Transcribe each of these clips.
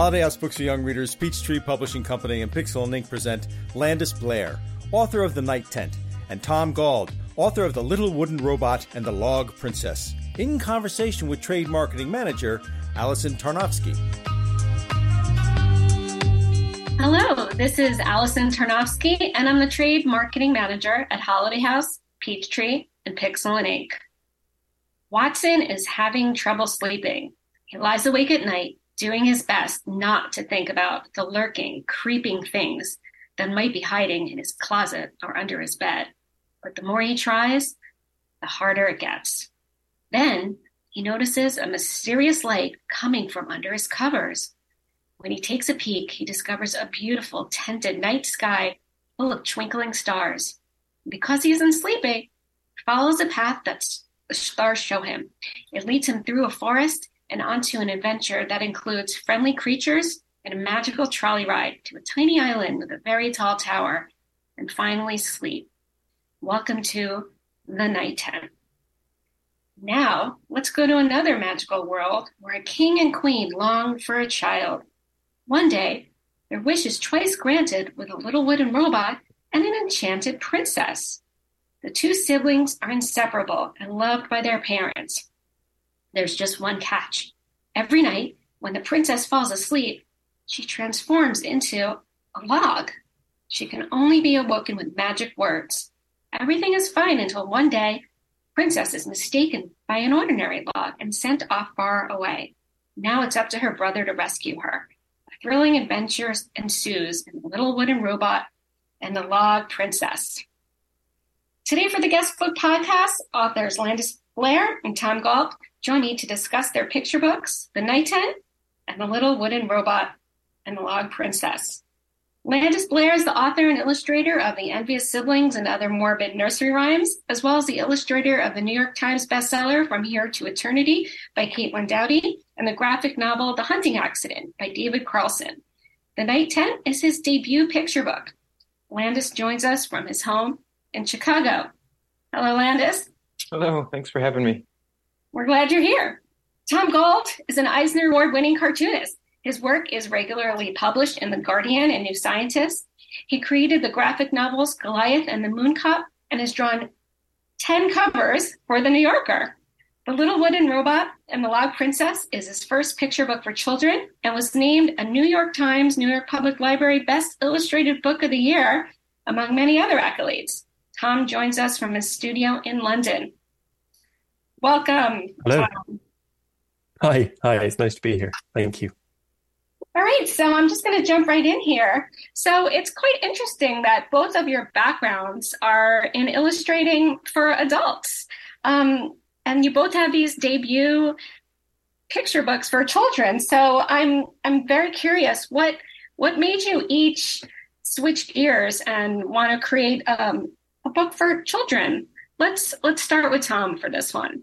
Holiday House Books for Young Readers, Peachtree Publishing Company, and Pixel+Ink present Landis Blair, author of The Night Tent, and Tom Gauld, author of The Little Wooden Robot and the Log Princess, in conversation with trade marketing manager Alison Tarnofsky. Hello, this is Alison Tarnofsky, and I'm the trade marketing manager at Holiday House, Peachtree, and Pixel+Ink. Watson is having trouble sleeping. He lies awake at night, doing his best not to think about the lurking, creeping things that might be hiding in his closet or under his bed. But the more he tries, the harder it gets. Then he notices a mysterious light coming from under his covers. When he takes a peek, he discovers a beautiful tinted night sky full of twinkling stars. Because he isn't sleeping, he follows a path that the stars show him. It leads him through a forest and onto an adventure that includes friendly creatures and a magical trolley ride to a tiny island with a very tall tower, and finally sleep. Welcome to The Night Tent. Now, let's go to another magical world where a king and queen long for a child. One day, their wish is twice granted with a little wooden robot and an enchanted princess. The two siblings are inseparable and loved by their parents. There's just one catch. Every night, when the princess falls asleep, she transforms into a log. She can only be awoken with magic words. Everything is fine until one day, the princess is mistaken by an ordinary log and sent off far away. Now it's up to her brother to rescue her. Thrilling adventures ensues in The Little Wooden Robot and the Log Princess. Today for the Guest Book Podcast, authors Landis Blair and Tom Gauld join me to discuss their picture books, The Night Tent and The Little Wooden Robot and the Log Princess. Landis Blair is the author and illustrator of The Envious Siblings and Other Morbid Nursery Rhymes, as well as the illustrator of the New York Times bestseller From Here to Eternity by Caitlin Doughty and the graphic novel The Hunting Accident by David Carlson. The Night Tent is his debut picture book. Landis joins us from his home in Chicago. Hello, Landis. Hello. Thanks for having me. We're glad you're here. Tom Gauld is an Eisner Award-winning cartoonist. His work is regularly published in The Guardian and New Scientist. He created the graphic novels Goliath and the Mooncop and has drawn 10 covers for The New Yorker. The Little Wooden Robot and the Log Princess is his first picture book for children and was named a New York Times, New York Public Library Best Illustrated Book of the Year, among many other accolades. Tom joins us from his studio in London. Welcome. Hello. Tom. Hi. It's nice to be here. Thank you. All right, so I'm just going to jump right in here. So it's quite interesting that both of your backgrounds are in illustrating for adults. And you both have these debut picture books for children. So I'm very curious, what made you each switch gears and want to create a book for children? Let's start with Tom for this one.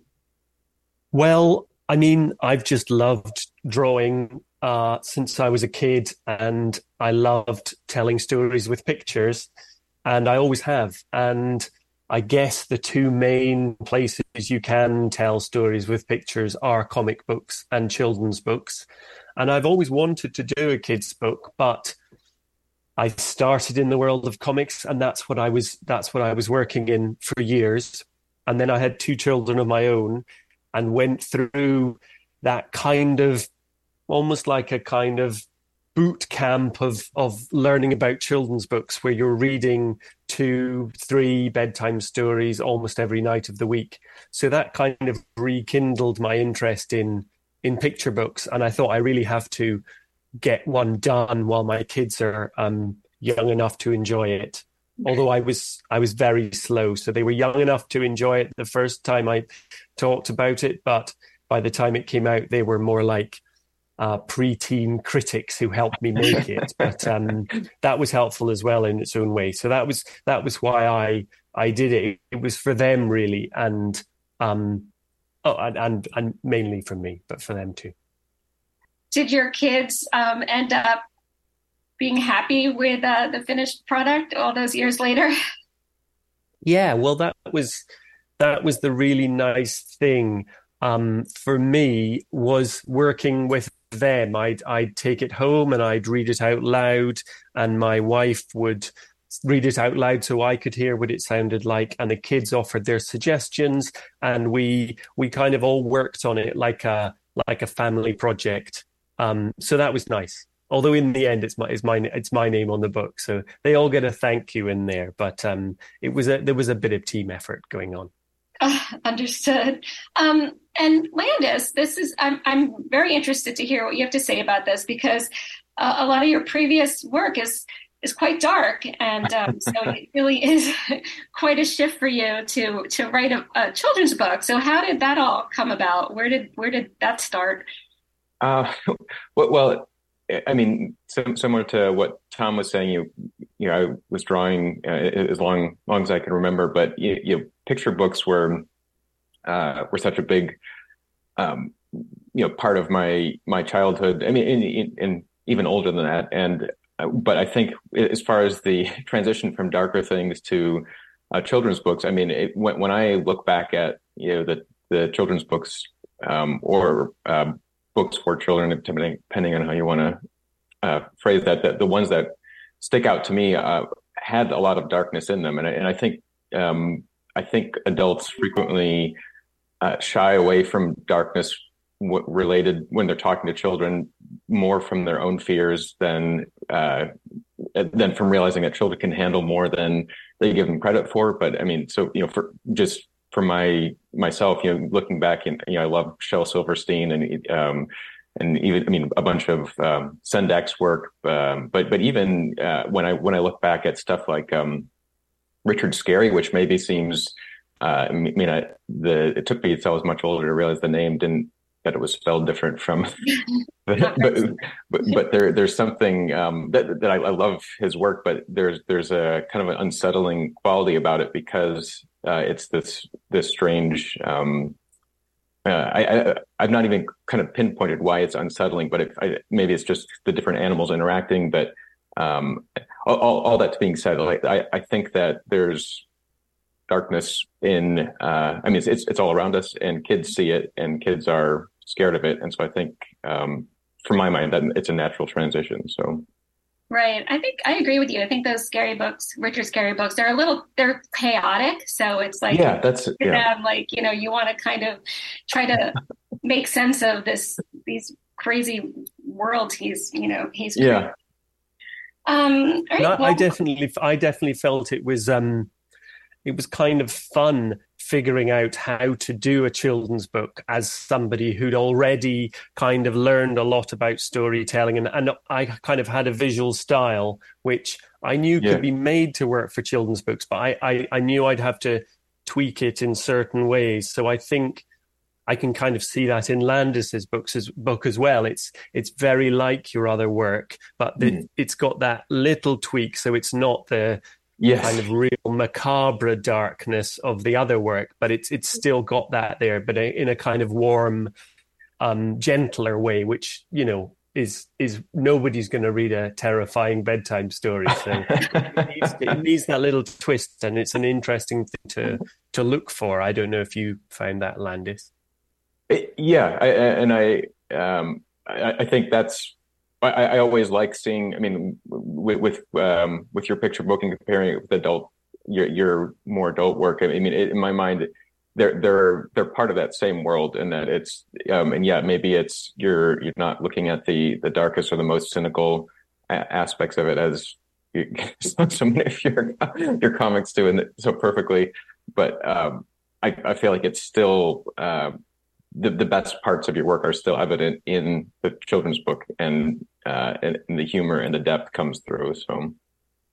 Well, I mean, I've just loved drawing since I was a kid, and I loved telling stories with pictures, and I always have. And I guess the two main places you can tell stories with pictures are comic books and children's books. And I've always wanted to do a kid's book, but I started in the world of comics, and that's what I was working in for years. And then I had two children of my own and went through that kind of almost like a kind of boot camp of learning about children's books, where you're reading 2-3 bedtime stories almost every night of the week. So that kind of rekindled my interest in picture books. And I thought I really have to get one done while my kids are young enough to enjoy it. Although I was very slow. So they were young enough to enjoy it the first time I talked about it. But by the time it came out, they were more like preteen critics who helped me make it, but that was helpful as well in its own way. So that was why I did it. It was for them really, and mainly for me, but for them too. Did your kids end up being happy with the finished product all those years later? Yeah, well, that was the really nice thing. for me was working with them. I'd take it home and I'd read it out loud, and my wife would read it out loud so I could hear what it sounded like, and the kids offered their suggestions, and we kind of all worked on it like a family project. So that was nice. Although in the end, it's my name on the book, so they all get a thank you in there. But there was a bit of team effort going on. Understood. And Landis, this is I'm very interested to hear what you have to say about this, because a lot of your previous work is quite dark, and so it really is quite a shift for you to write a children's book. So how did that all come about? Where did that start? Well, I mean, similar to what Tom was saying, you know, I was drawing as long as I can remember, but you picture books were such a big, part of my childhood. I mean, and even older than that. And but I think as far as the transition from darker things to children's books, I mean, when I look back at the children's books or books for children, depending on how you want to phrase that, the ones that stick out to me had a lot of darkness in them, and I think adults frequently shy away from darkness related when they're talking to children, more from their own fears than from realizing that children can handle more than they give them credit for. But I mean, so for myself, looking back, and I love Shel Silverstein and even a bunch of Sendak's work, but even when I look back at stuff like Richard Scarry, which maybe seems it took me until I was much older to realize the name didn't. That it was spelled different from, but there's something that I love his work, but there's a kind of an unsettling quality about it, because it's this strange. I've not even kind of pinpointed why it's unsettling, but maybe it's just the different animals interacting. But all that being said, like, I think that there's darkness in. It's all around us, and kids see it, and kids are scared of it, and so I think, from my mind, that it's a natural transition. So, right, I think I agree with you. I think those scary books, Richard Scarry books, they're chaotic. So it's like, yeah, them, like, you want to kind of try to make sense of these crazy worlds he's creating. Yeah. Right, well, I definitely felt it was. It was kind of fun figuring out how to do a children's book as somebody who'd already kind of learned a lot about storytelling. And I kind of had a visual style, which I knew could be made to work for children's books, but I knew I'd have to tweak it in certain ways. So I think I can kind of see that in Landis's book as well. It's very like your other work, but it's got that little tweak. So it's not the... Yes. Kind of real macabre darkness of the other work, but it's still got that there, but in a kind of warm, gentler way, which is nobody's going to read a terrifying bedtime story. So it needs that little twist, and it's an interesting thing to look for. I don't know if you found that, Landis. I think that's. I always like seeing. I mean, with your picture book and comparing it with adult, your more adult work. I mean, in my mind, they're part of that same world, and that it's maybe it's you're not looking at the darkest or the most cynical aspects of it as so many of your comics do, and so perfectly. But I feel like it's still. The best parts of your work are still evident in the children's book, and the humor and the depth comes through. So,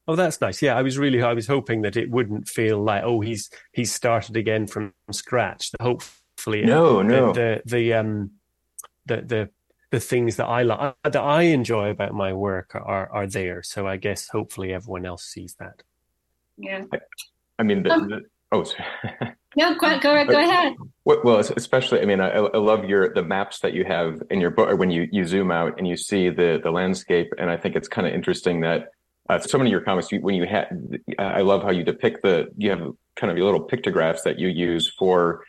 oh, that's nice. Yeah, I was hoping that it wouldn't feel like he's started again from scratch. Hopefully, no. The things that I enjoy about my work are there. So I guess hopefully everyone else sees that. Yeah, I mean sorry. No, go ahead. Well, especially, I mean, I love the maps that you have in your book, or when you zoom out and you see the landscape. And I think it's kind of interesting that so many of your comics, I love how you depict you have kind of your little pictographs that you use for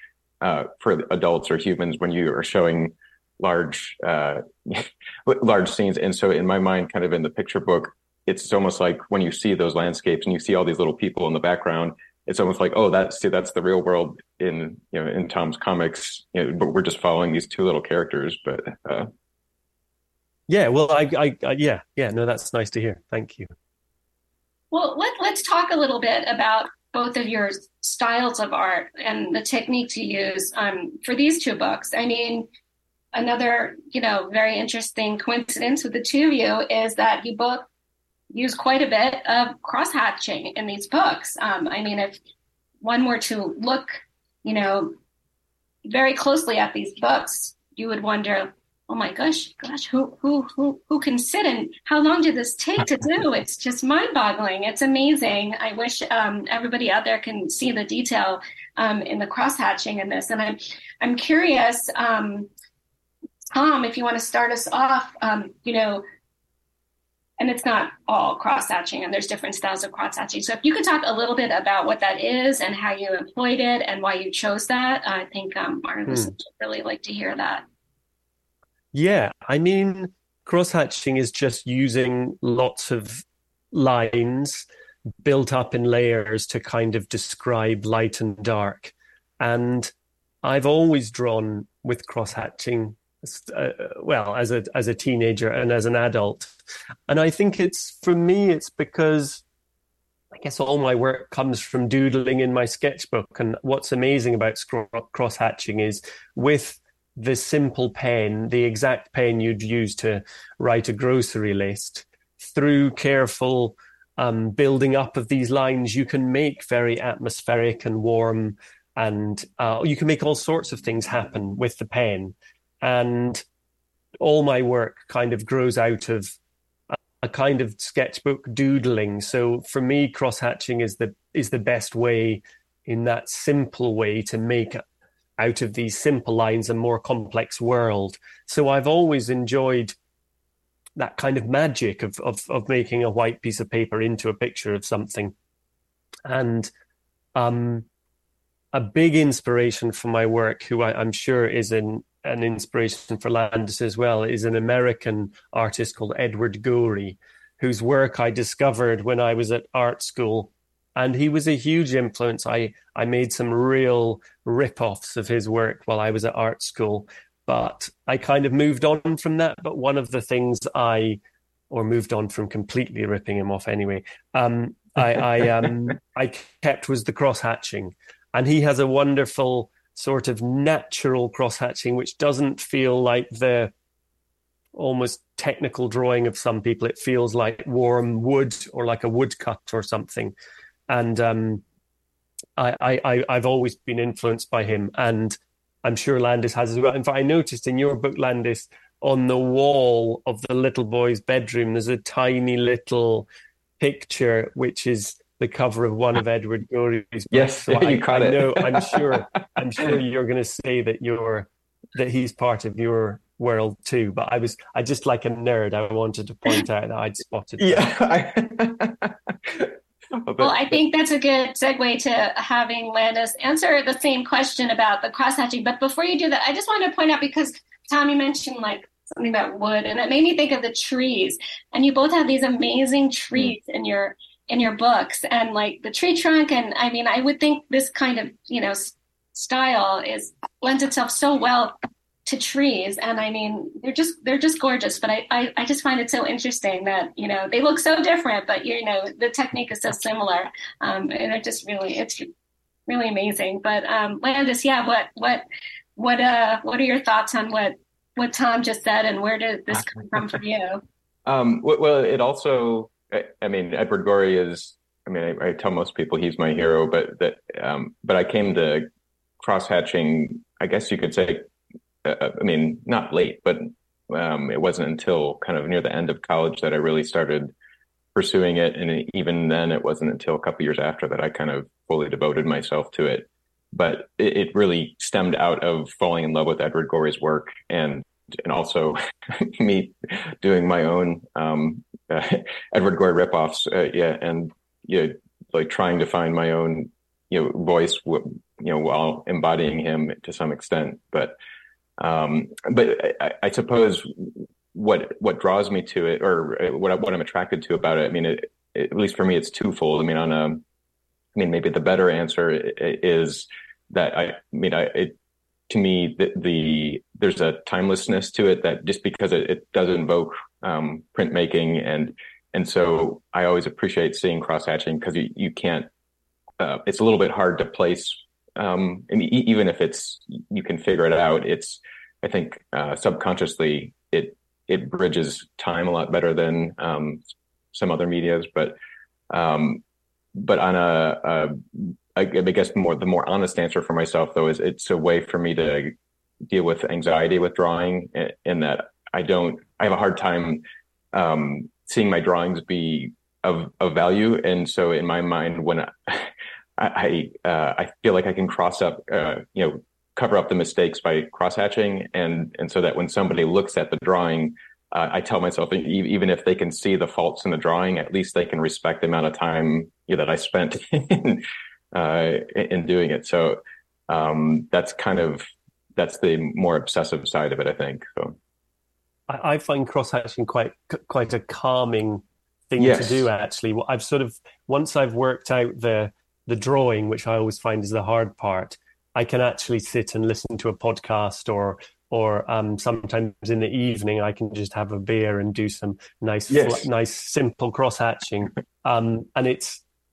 for adults or humans when you are showing large scenes. And so in my mind, kind of in the picture book, it's almost like when you see those landscapes and you see all these little people in the background, it's almost like, oh, that's the real world in, you know, in Tom's comics, you know, but we're just following these two little characters. But yeah, well, I no, that's nice to hear. Thank you. Well, let's talk a little bit about both of your styles of art and the technique to use for these two books. I mean, another, you know, very interesting coincidence with the two of you is that you both use quite a bit of cross-hatching in these books. I mean, if one were to look, you know, very closely at these books, you would wonder, oh my gosh, who can sit and how long did this take to do? It's just mind-boggling. It's amazing. I wish everybody out there can see the detail in the cross-hatching in this. And I'm curious, Tom, if you want to start us off, you know, and it's not all cross-hatching, and there's different styles of cross-hatching. So if you could talk a little bit about what that is and how you employed it and why you chose that, I think our listeners would really like to hear that. Yeah, I mean, cross-hatching is just using lots of lines built up in layers to kind of describe light and dark. And I've always drawn with cross-hatching, well, as a teenager and as an adult. And I think it's, for me, it's because I guess all my work comes from doodling in my sketchbook. And what's amazing about cross-hatching is with the simple pen, the exact pen you'd use to write a grocery list, through careful building up of these lines, you can make very atmospheric and warm, and you can make all sorts of things happen with the pen. And all my work kind of grows out of a kind of sketchbook doodling. So for me, cross-hatching is the best way, in that simple way, to make out of these simple lines a more complex world. So I've always enjoyed that kind of magic of making a white piece of paper into a picture of something. And a big inspiration for my work, who I'm sure is an inspiration for Landis as well, is an American artist called Edward Gorey, whose work I discovered when I was at art school. And he was a huge influence. I made some real rip-offs of his work while I was at art school, but I kind of moved on from that. But one of the things or moved on from completely ripping him off anyway, I kept was the cross-hatching. And he has a wonderful sort of natural cross-hatching, which doesn't feel like the almost technical drawing of some people. It feels like warm wood or like a woodcut or something. And I've always been influenced by him, and I'm sure Landis has as well. In fact, I noticed in your book, Landis, on the wall of the little boy's bedroom, there's a tiny little picture, which is the cover of one of Edward Gorey's books. Yes, so you caught it. No, I'm sure you're going to say that that he's part of your world too. But I just, like a nerd, I wanted to point out that I'd spotted. Yeah. Well, I think that's a good segue to having Landis answer the same question about the cross-hatching. But before you do that, I just wanted to point out, because Tom, you mentioned like something about wood, and it made me think of the trees. And you both have these amazing trees in your books, and like the tree trunk. And I mean, I would think this kind of, you know, style lends itself so well to trees. And I mean, they're just gorgeous, but I just find it so interesting that, you know, they look so different, but you know, the technique is so similar. And they're just really, it's really amazing. But Landis, yeah, what are your thoughts on what Tom just said, and where did this come from for you? Well, it also, I mean, Edward Gorey is, I mean, I tell most people he's my hero, but that, but I came to cross-hatching, I guess you could say, I mean, not late, but it wasn't until kind of near the end of college that I really started pursuing it. And even then, it wasn't until a couple years after that I kind of fully devoted myself to it. But it really stemmed out of falling in love with Edward Gorey's work, and also me doing my own Edward Gorey ripoffs, and like trying to find my own voice, while embodying him to some extent. But I suppose what draws me to it, or what I'm attracted to about it, I mean, at least for me, it's twofold. I mean, maybe the better answer is that to me, there's a timelessness to it, that just because it does invoke printmaking, and so I always appreciate seeing cross-hatching, because you can't. It's a little bit hard to place. I mean, even if you can figure it out, I think subconsciously it bridges time a lot better than some other medias. But on the more honest answer for myself, though, is it's a way for me to deal with anxiety with drawing, in that I have a hard time seeing my drawings be of value. And so in my mind, when I feel like I can cover up the mistakes by cross-hatching. And so that when somebody looks at the drawing, I tell myself, even if they can see the faults in the drawing, at least they can respect the amount of time that I spent in doing it. So that's the more obsessive side of it, I think. So I find cross-hatching quite a calming thing to do. Actually, I've sort of, once I've worked out the drawing, which I always find is the hard part, I can actually sit and listen to a podcast or sometimes in the evening I can just have a beer and do some nice simple cross-hatching. And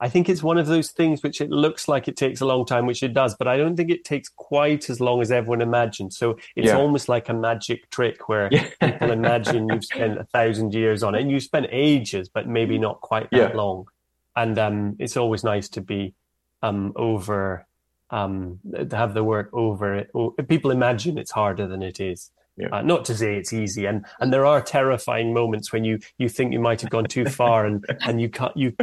I think it's one of those things which it looks like it takes a long time, which it does, but I don't think it takes quite as long as everyone imagined. So it's almost like a magic trick where people imagine you've spent 1,000 years on it, and you spent ages, but maybe not quite that long. And it's always nice to be to have the work over it. People imagine it's harder than it is. Yeah. Not to say it's easy, and there are terrifying moments when you think you might have gone too far, and you can't. You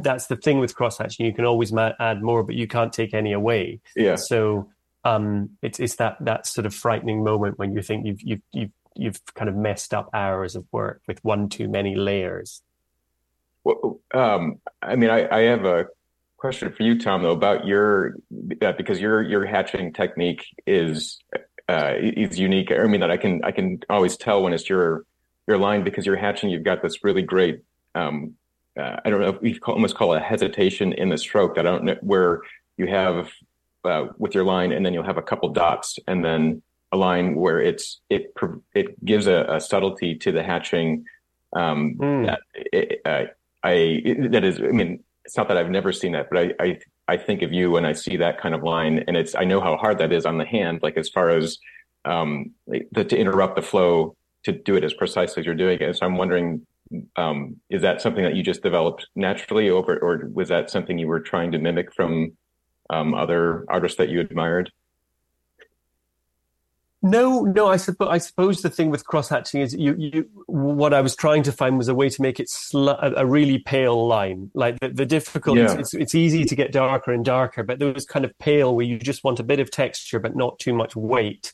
that's the thing with cross-hatching. You can always add more, but you can't take any away. Yeah. So it's that sort of frightening moment when you think you've kind of messed up hours of work with one too many layers. Well, I have a question for you, Tom, though, about because your hatching technique is unique. I mean, that I can always tell when it's your line, because you're hatching. You've got this really great I don't know if we almost call it a hesitation in the stroke, that I don't know, where you have with your line, and then you'll have a couple dots, and then a line where it gives a subtlety to the hatching. It's not that I've never seen that, but I think of you when I see that kind of line, and I know how hard that is on the hand, like as far as to interrupt the flow, to do it as precisely as you're doing it. So I'm wondering, is that something that you just developed naturally over, or was that something you were trying to mimic from other artists that you admired? No. I suppose the thing with cross-hatching is what I was trying to find was a way to make it a really pale line. Like the difficulty, it's easy to get darker and darker, but there was kind of pale where you just want a bit of texture but not too much weight.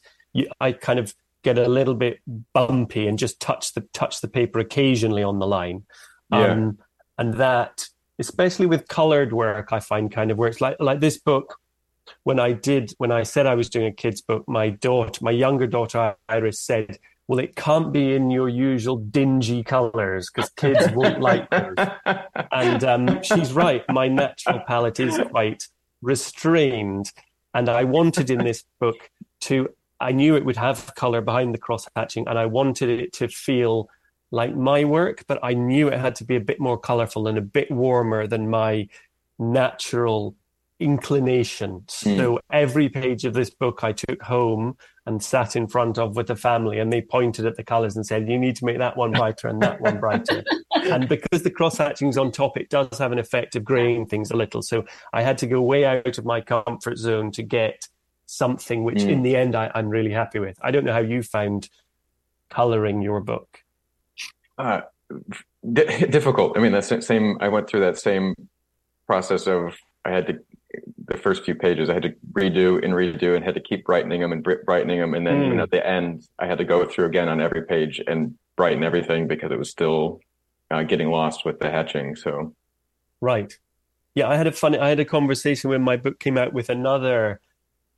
I kind of get a little bit bumpy and just touch the paper occasionally on the line, and that, especially with coloured work, I find kind of works like this book. When I said I was doing a kids' book, my younger daughter Iris said, "Well, it can't be in your usual dingy colours because kids won't like those." And she's right. My natural palette is quite restrained, and I wanted in this book I knew it would have colour behind the cross-hatching, and I wanted it to feel like my work, but I knew it had to be a bit more colourful and a bit warmer than my natural inclination. So every page of this book I took home and sat in front of with the family, and they pointed at the colours and said, "You need to make that one brighter and that one brighter." And because the cross-hatching's on top, it does have an effect of greying things a little. So I had to go way out of my comfort zone to get something which in the end I'm really happy with. I don't know how you found colouring your book. Difficult. I mean, I went through that same process of the first few pages I had to redo and had to keep brightening them and brightening them. And then even at the end, I had to go through again on every page and brighten everything because it was still getting lost with the hatching. So. Right. Yeah, I had a conversation when my book came out with another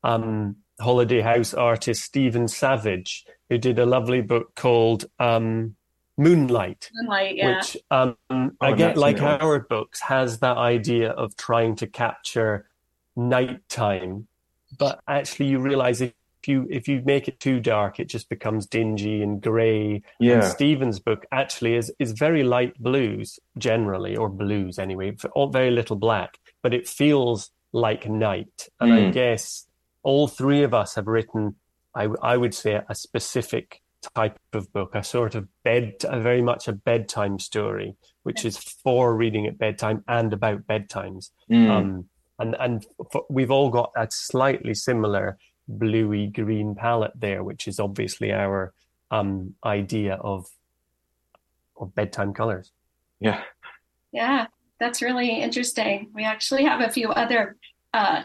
Holiday House artist, Stephen Savage, who did a lovely book called Moonlight, yeah. Which I get, like our books, has that idea of trying to capture nighttime, but actually you realize if you make it too dark, it just becomes dingy and grey. Yeah. And Stephen's book actually is very light blues generally, or blues anyway, or very little black, but it feels like night. And I guess all three of us have written, I would say, a specific type of book, a sort of very much a bedtime story, which is for reading at bedtime and about bedtimes. We've all got a slightly similar bluey green palette there, which is obviously our idea of bedtime colors. Yeah, that's really interesting. We actually have a few other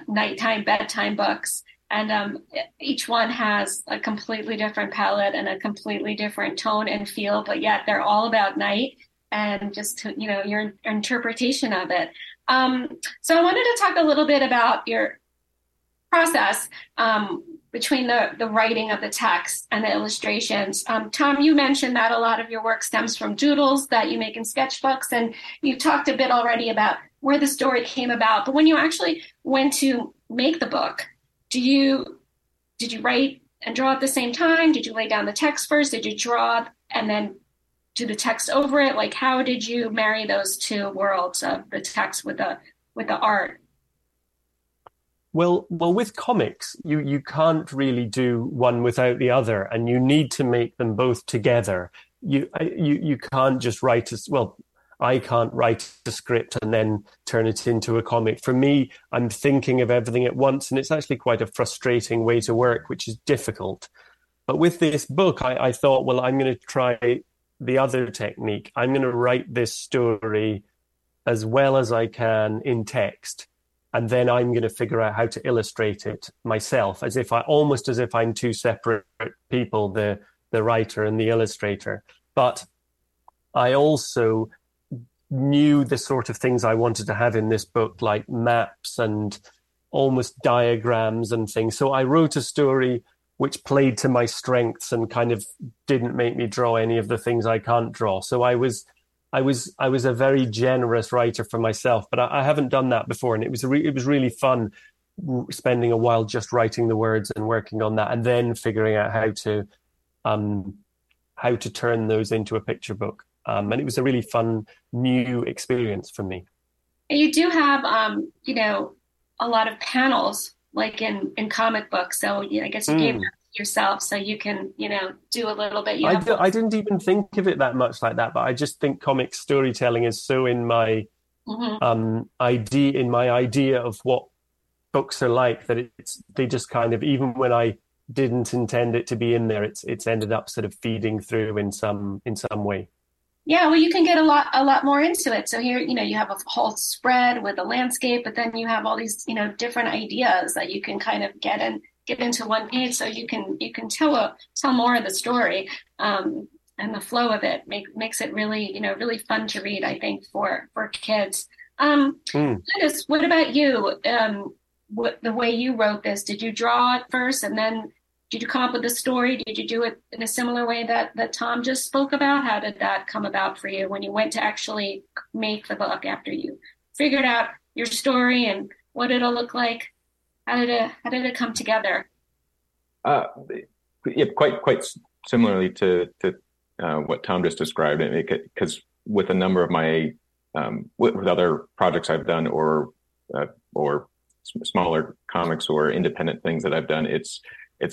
nighttime bedtime books, and each one has a completely different palette and a completely different tone and feel, but yet they're all about night and just, you know, your interpretation of it. So I wanted to talk a little bit about your process between the writing of the text and the illustrations. Tom, you mentioned that a lot of your work stems from doodles that you make in sketchbooks, and you talked a bit already about where the story came about. But when you actually went to make the book, did you write and draw at the same time? Did you lay down the text first? Did you draw and then do the text over it? Like, how did you marry those two worlds of the text with the art? Well, with comics, you can't really do one without the other, and you need to make them both together. You can't just write I can't write a script and then turn it into a comic. For me, I'm thinking of everything at once, and it's actually quite a frustrating way to work, which is difficult. But with this book, I thought, well, I'm going to try the other technique. I'm going to write this story as well as I can in text, and then I'm going to figure out how to illustrate it myself, almost as if I'm two separate people, the writer and the illustrator. But I also knew the sort of things I wanted to have in this book, like maps and almost diagrams and things. So I wrote a story which played to my strengths and kind of didn't make me draw any of the things I can't draw. So I was a very generous writer for myself, but I haven't done that before, and it was really fun spending a while just writing the words and working on that, and then figuring out how to turn those into a picture book. And it was a really fun new experience for me. And you do have, a lot of panels like in comic books, so I guess you gave yourself so you can do a little bit. I didn't even think of it that much like that, but I just think comic storytelling is so in my idea of what books are like, that they just kind of, even when I didn't intend it to be in there, it's ended up sort of feeding through in some way. Yeah, well, you can get a lot more into it. So here, you have a whole spread with a landscape, but then you have all these, different ideas that you can kind of get into one page, so you can tell more of the story, and the flow of it makes it really, really fun to read, I think, for kids. Landis, what about you? The way you wrote this, did you draw it first and then did you come up with the story? Did you do it in a similar way that Tom just spoke about? How did that come about for you when you went to actually make the book, after you figured out your story and what it'll look like? How did it come together? Quite similarly to what Tom just described, because with a number of my with other projects I've done, or smaller comics or independent things that I've done, it's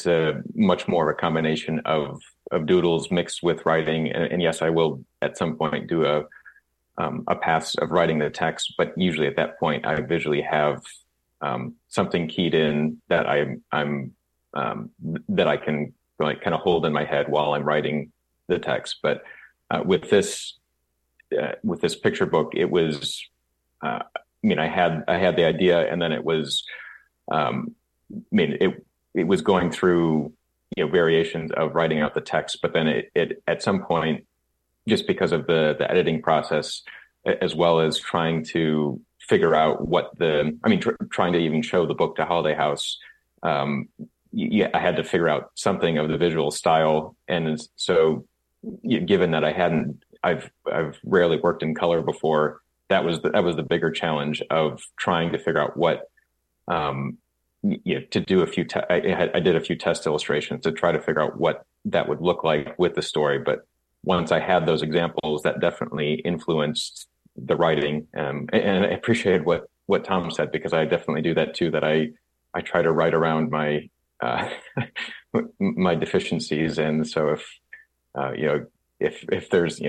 a much more of a combination of doodles mixed with writing. And yes, I will at some point do a pass of writing the text, but usually at that point I visually have something keyed in that I'm that I can like kind of hold in my head while I'm writing the text. But with this picture book, it was I had the idea, and then it was it was going through, variations of writing out the text, but then it at some point, just because of the editing process, as well as trying to figure out what the, I mean, trying to even show the book to Holiday House, I had to figure out something of the visual style. And so given that I hadn't, I've rarely worked in color before, that was the bigger challenge of trying to figure out what, to do a few, I did a few test illustrations to try to figure out what that would look like with the story. But once I had those examples, that definitely influenced the writing. And I appreciated what Tom said, because I definitely do that too, that I try to write around my, my deficiencies. And so if there's,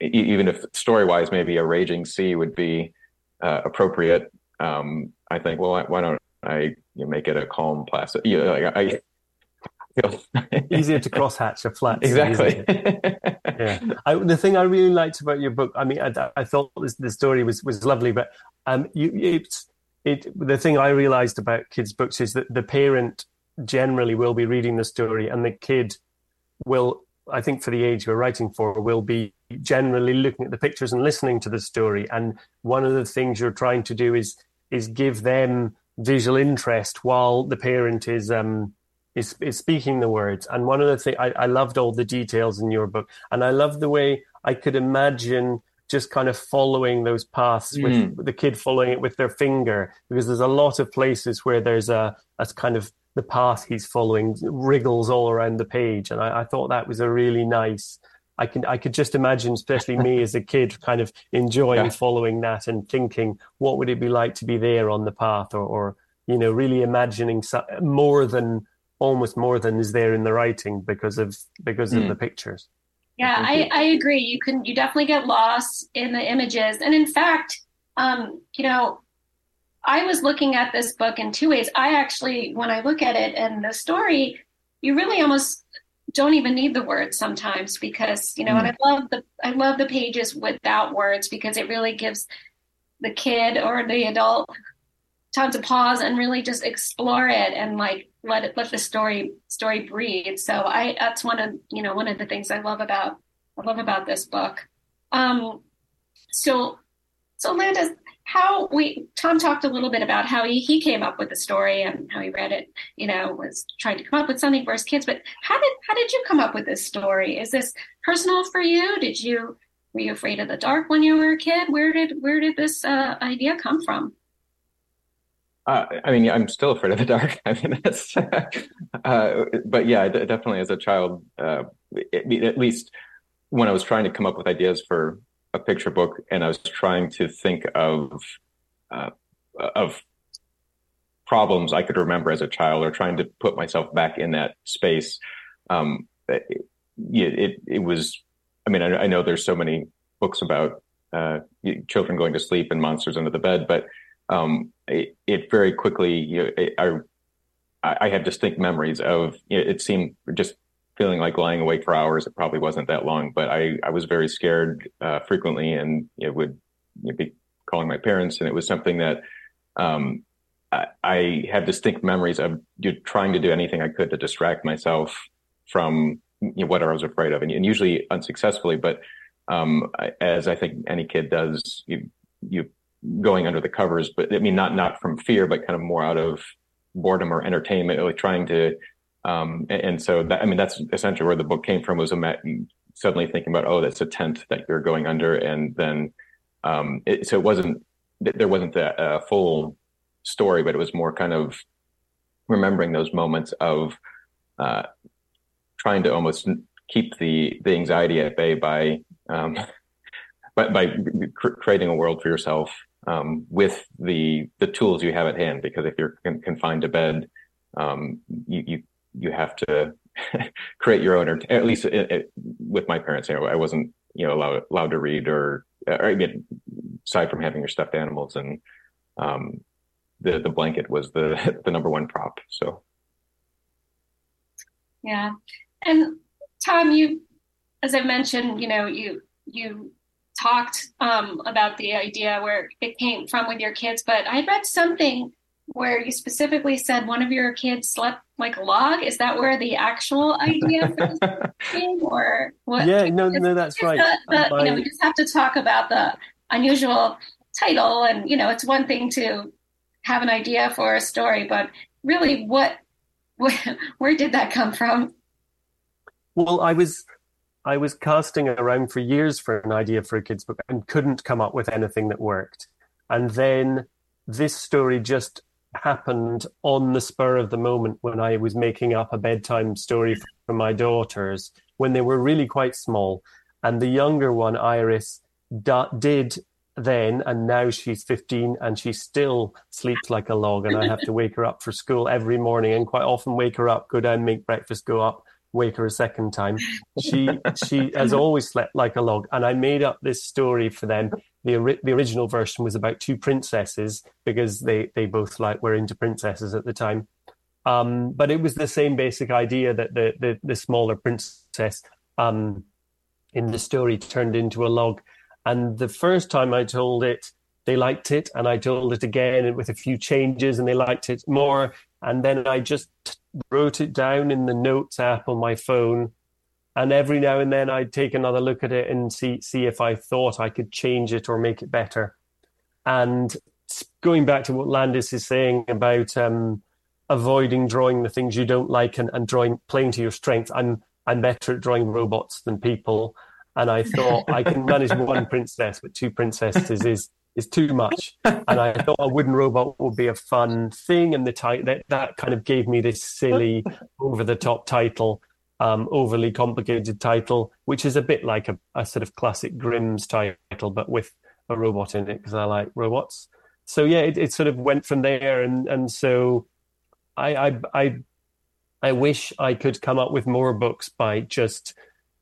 even if story-wise, maybe a raging sea would be appropriate. I think, well, why don't I make it a calm placid? Easier to crosshatch a flat. Exactly. Yeah. The thing I really liked about your book, I mean, I thought the story was lovely, but the thing I realized about kids' books is that the parent generally will be reading the story, and the kid will, I think for the age we're writing for, will be generally looking at the pictures and listening to the story. And one of the things you're trying to do is give them visual interest while the parent is speaking the words. And one of the things, I loved all the details in your book, and I loved the way I could imagine just kind of following those paths with the kid following it with their finger, because there's a lot of places where there's a kind of, the path he's following wriggles all around the page. And I thought that was a really nice, I could just imagine, especially me as a kid, kind of enjoying following that and thinking, what would it be like to be there on the path, or really imagining more than is there in the writing because of the pictures. Yeah, I agree. You definitely get lost in the images. And in fact, I was looking at this book in two ways. I actually, when I look at it and the story, you really almost don't even need the words sometimes, because, and I love the pages without words, because it really gives the kid or the adult time to pause and really just explore it and let the story breathe. So that's one of the things I love about this book. So Landis, Tom talked a little bit about how he came up with the story and how he read it, was trying to come up with something for his kids. But how did you come up with this story? Is this personal for you? Were you afraid of the dark when you were a kid? Where did this idea come from? I'm still afraid of the dark. That's but yeah, definitely as a child, at least when I was trying to come up with ideas for a picture book, and I was trying to think of problems I could remember as a child, or trying to put myself back in that space. I know there's so many books about children going to sleep and monsters under the bed, but it very quickly, I have distinct memories of, it seemed just feeling like lying awake for hours. It probably wasn't that long, but I was very scared frequently, and it would be calling my parents. And it was something that I have distinct memories of trying to do anything I could to distract myself from what I was afraid of, and usually unsuccessfully. But as I think any kid does, you going under the covers, but I mean, not from fear, but kind of more out of boredom or entertainment, like trying to, and so that, that's essentially where the book came from, was suddenly thinking about, that's a tent that you're going under. And then, so there wasn't that full story, but it was more kind of remembering those moments of, trying to almost keep the anxiety at bay by creating a world for yourself, with the tools you have at hand, because if you're confined to bed, you have to create your own, or at least with my parents, I wasn't, allowed to read or aside from having your stuffed animals, and the blanket was the number one prop. So. Yeah. And Tom, you, as I mentioned, you talked about the idea where it came from with your kids, but I read something where you specifically said one of your kids slept like a log. Is that where the actual idea for this came, or what? Yeah, no, that's right. We just have to talk about the unusual title. And, you know, it's one thing to have an idea for a story, but really where did that come from? Well, I was casting around for years for an idea for a kids book and couldn't come up with anything that worked. And then this story just happened on the spur of the moment when I was making up a bedtime story for my daughters when they were really quite small. And the younger one, Iris, did then, and now she's 15 and she still sleeps like a log, and I have to wake her up for school every morning and quite often wake her up, go down, make breakfast, go up, wake her a second time. She has always slept like a log. And I made up this story for them. The original version was about two princesses because they both were into princesses at the time. But it was the same basic idea that the smaller princess in the story turned into a log. And the first time I told it, they liked it. And I told it again with a few changes and they liked it more. And then I just wrote it down in the notes app on my phone. And every now and then I'd take another look at it and see if I thought I could change it or make it better. And going back to what Landis is saying about avoiding drawing the things you don't like and playing to your strengths, I'm better at drawing robots than people. And I thought I can manage one princess, but two princesses is too much. And I thought a wooden robot would be a fun thing. And the that kind of gave me this silly, over-the-top title, overly complicated title, which is a bit like a sort of classic Grimm's title, but with a robot in it because I like robots. So, yeah, it sort of went from there. And so I wish I could come up with more books by just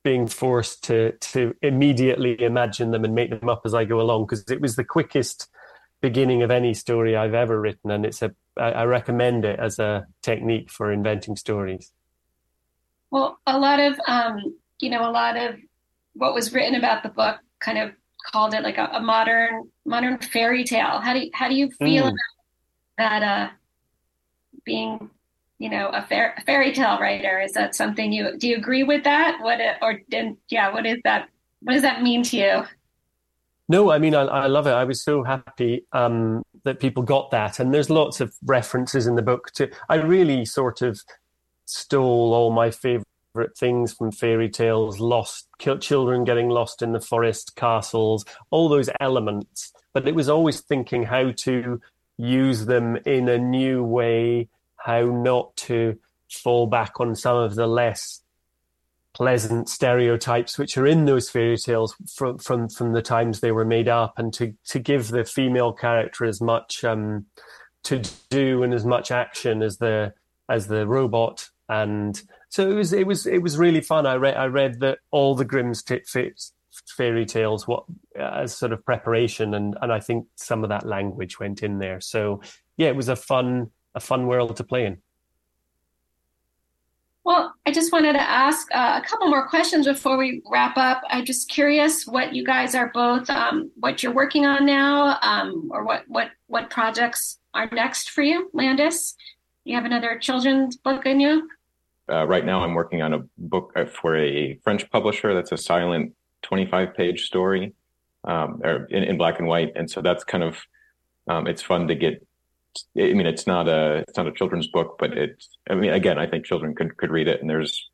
being forced to immediately imagine them and make them up as I go along, because it was the quickest beginning of any story I've ever written. And I recommend it as a technique for inventing stories. Well, a lot of what was written about the book kind of called it like a modern fairy tale. How do you feel about that being, you know, a fairy tale writer? Is that something do you agree with that? What does that mean to you? No, I mean, I love it. I was so happy that people got that. And there's lots of references in the book to, I really sort of stole all my favorite things from fairy tales, lost children getting lost in the forest, castles, all those elements. But it was always thinking how to use them in a new way, how not to fall back on some of the less pleasant stereotypes which are in those fairy tales from the times they were made up, and to give the female character as much to do and as much action as the robot. And so it was really fun. I read that all the Grimm's fairy tales as sort of preparation, and I think some of that language went in there. So yeah, it was a fun world to play in. Well, I just wanted to ask a couple more questions before we wrap up. I'm just curious what you guys are both, what you're working on now, or what projects are next for you, Landis? You have another children's book in you? Right now I'm working on a book for a French publisher that's a silent 25-page story in black and white. And so that's kind of, it's fun to get, I mean, it's not a children's book, but it's, I mean, again, I think children could read it, and there's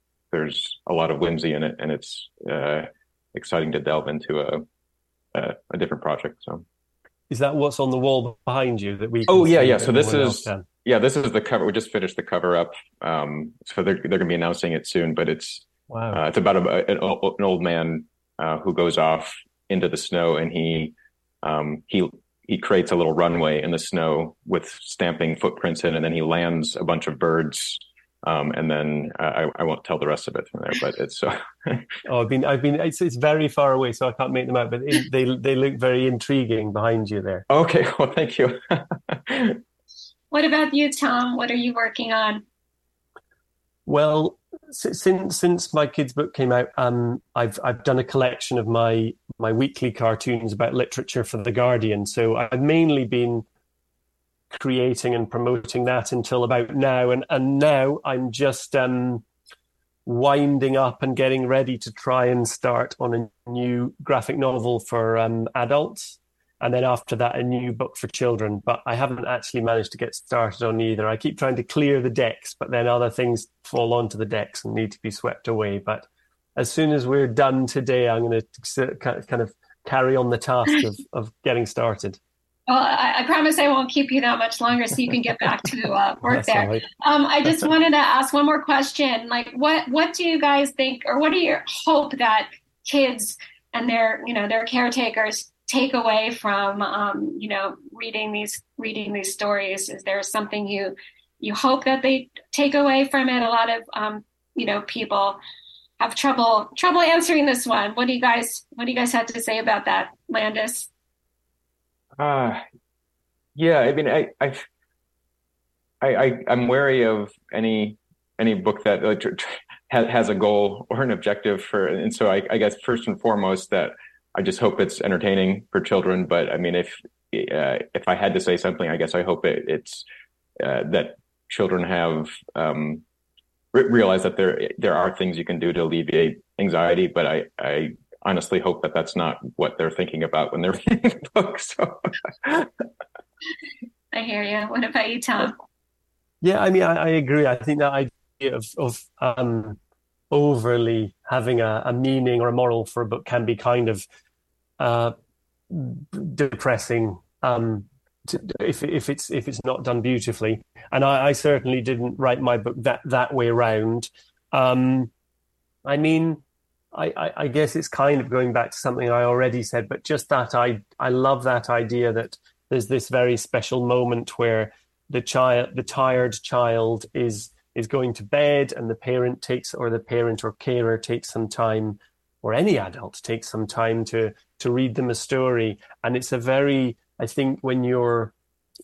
a lot of whimsy in it, and it's exciting to delve into a different project. So, is that what's on the wall behind you that we? Oh yeah. So this is the cover. We just finished the cover up, so they're going to be announcing it soon. But it's wow. It's about an old man who goes off into the snow, and he creates a little runway in the snow with stamping footprints in, and then he lands a bunch of birds. And then I won't tell the rest of it from there, but it's so. It's very far away, so I can't make them out, but they look very intriguing behind you there. Okay. Well, thank you. What about you, Tom? What are you working on? Well, since my kids' book came out, I've done a collection of my weekly cartoons about literature for The Guardian. So I've mainly been creating and promoting that until about now, and now I'm just winding up and getting ready to try and start on a new graphic novel for adults. and then after that, a new book for children. But I haven't actually managed to get started on either. I keep trying to clear the decks, but then other things fall onto the decks and need to be swept away. But as soon as we're done today, I'm going to kind of carry on the task of getting started. Well, I promise I won't keep you that much longer, so you can get back to work there. Right. I just wanted to ask one more question. Like, what do you guys think, or what do you hope that kids and their caretakers take away from reading these stories? Is there something you hope that they take away from it? A lot of people have trouble answering this one. What do you guys have to say about that, Landis? I'm wary of any book that has a goal or an objective for, and so I guess first and foremost that I just hope it's entertaining for children. But I mean, if I had to say something, I guess I hope it's that children have realize that there are things you can do to alleviate anxiety. But I honestly hope that that's not what they're thinking about when they're reading the book. So. I hear you. What about you, Tom? Yeah, I mean, I agree. I think that idea of overly having a meaning or a moral for a book can be kind of depressing if it's not done beautifully. And I certainly didn't write my book that way around. I guess it's kind of going back to something I already said, but just that I love that idea that there's this very special moment where the tired child is going to bed, and the parent or carer takes some time, or any adult takes some time to read them a story. And it's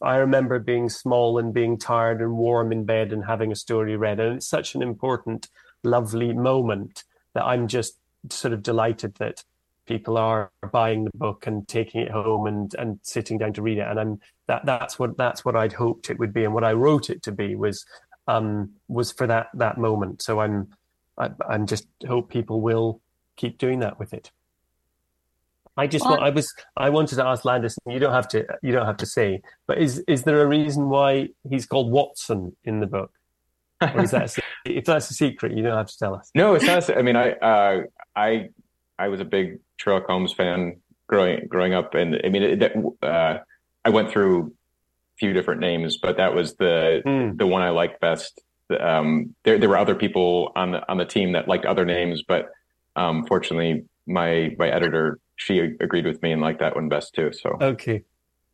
I remember being small and being tired and warm in bed and having a story read. And it's such an important, lovely moment that I'm just sort of delighted that people are buying the book and taking it home and sitting down to read it. And that's what I'd hoped it would be. And what I wrote it to be was for that moment. So I'm just hope people will keep doing that with it. I wanted to ask Landis, and you don't have to say, but is there a reason why he's called Watson in the book? Or is that if that's a secret, you don't have to tell us. No, it's not. I mean, I was a big Sherlock Holmes fan growing up, and I mean, I went through few different names, but that was the one I liked best. There were other people on the team that liked other names, but fortunately my editor, she agreed with me and liked that one best too. So okay,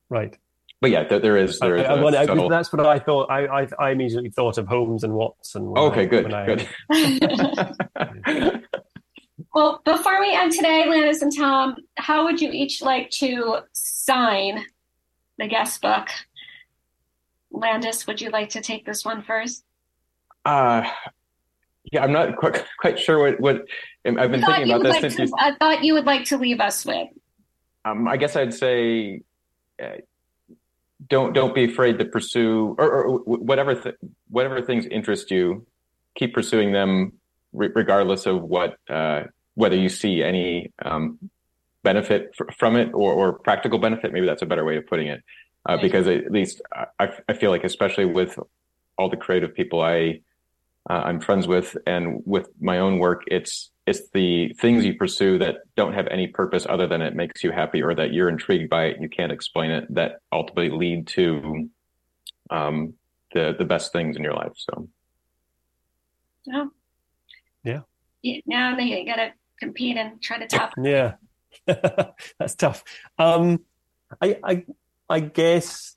right. But yeah, there is. That's what I thought. I immediately thought of Holmes and Watson. Okay, good. Well, before we end today, Landis and Tom, how would you each like to sign the guest book? Landis, would you like to take this one first? Yeah, I'm not quite sure what I've been thinking about this. I thought you would like to leave us with. I guess I'd say, don't be afraid to pursue or whatever things interest you. Keep pursuing them, regardless of what whether you see any benefit from it or practical benefit. Maybe that's a better way of putting it. Because at least I feel like, especially with all the creative people I'm friends with, and with my own work, it's the things you pursue that don't have any purpose other than it makes you happy, or that you're intrigued by it and you can't explain it, that ultimately lead to the best things in your life. So. Oh. Yeah. Now you gotta compete and try to top. Yeah, that's tough. I guess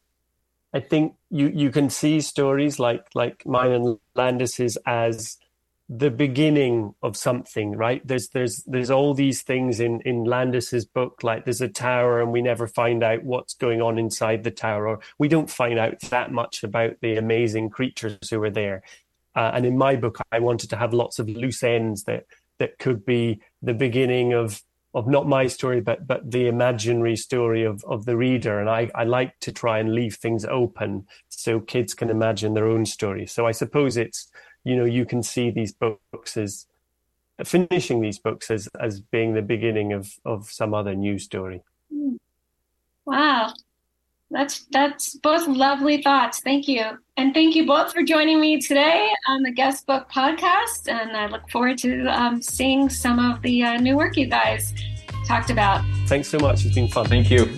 I think you can see stories like mine and Landis's as the beginning of something, right? There's all these things in Landis's book, like there's a tower and we never find out what's going on inside the tower, or we don't find out that much about the amazing creatures who are there. And in my book, I wanted to have lots of loose ends that could be the beginning of not my story, but the imaginary story of the reader. And I like to try and leave things open so kids can imagine their own story. So I suppose it's, you can see these books as, finishing these books as being the beginning of some other new story. Well, Wow. That's both lovely thoughts. Thank you. And thank you both for joining me today on the Guest Book Podcast. And I look forward to seeing some of the new work you guys talked about. Thanks so much. It's been fun. Thank you.